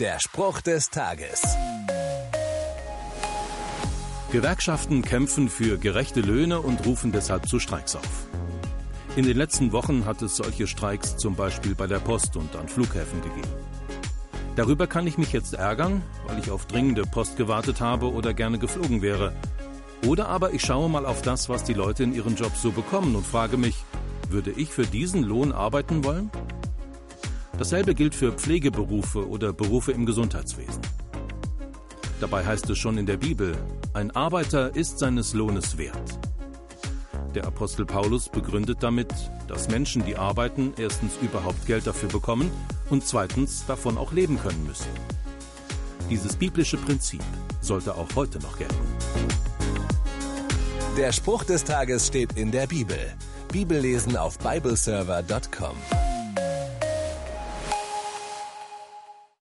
Der Spruch des Tages. Gewerkschaften kämpfen für gerechte Löhne und rufen deshalb zu Streiks auf. In den letzten Wochen hat es solche Streiks zum Beispiel bei der Post und an Flughäfen gegeben. Darüber kann ich mich jetzt ärgern, weil ich auf dringende Post gewartet habe oder gerne geflogen wäre. Oder aber ich schaue mal auf das, was die Leute in ihren Jobs so bekommen und frage mich, würde ich für diesen Lohn arbeiten wollen? Dasselbe gilt für Pflegeberufe oder Berufe im Gesundheitswesen. Dabei heißt es schon in der Bibel, ein Arbeiter ist seines Lohnes wert. Der Apostel Paulus begründet damit, dass Menschen, die arbeiten, erstens überhaupt Geld dafür bekommen und zweitens davon auch leben können müssen. Dieses biblische Prinzip sollte auch heute noch gelten. Der Spruch des Tages steht in der Bibel. Bibellesen auf bibleserver.com.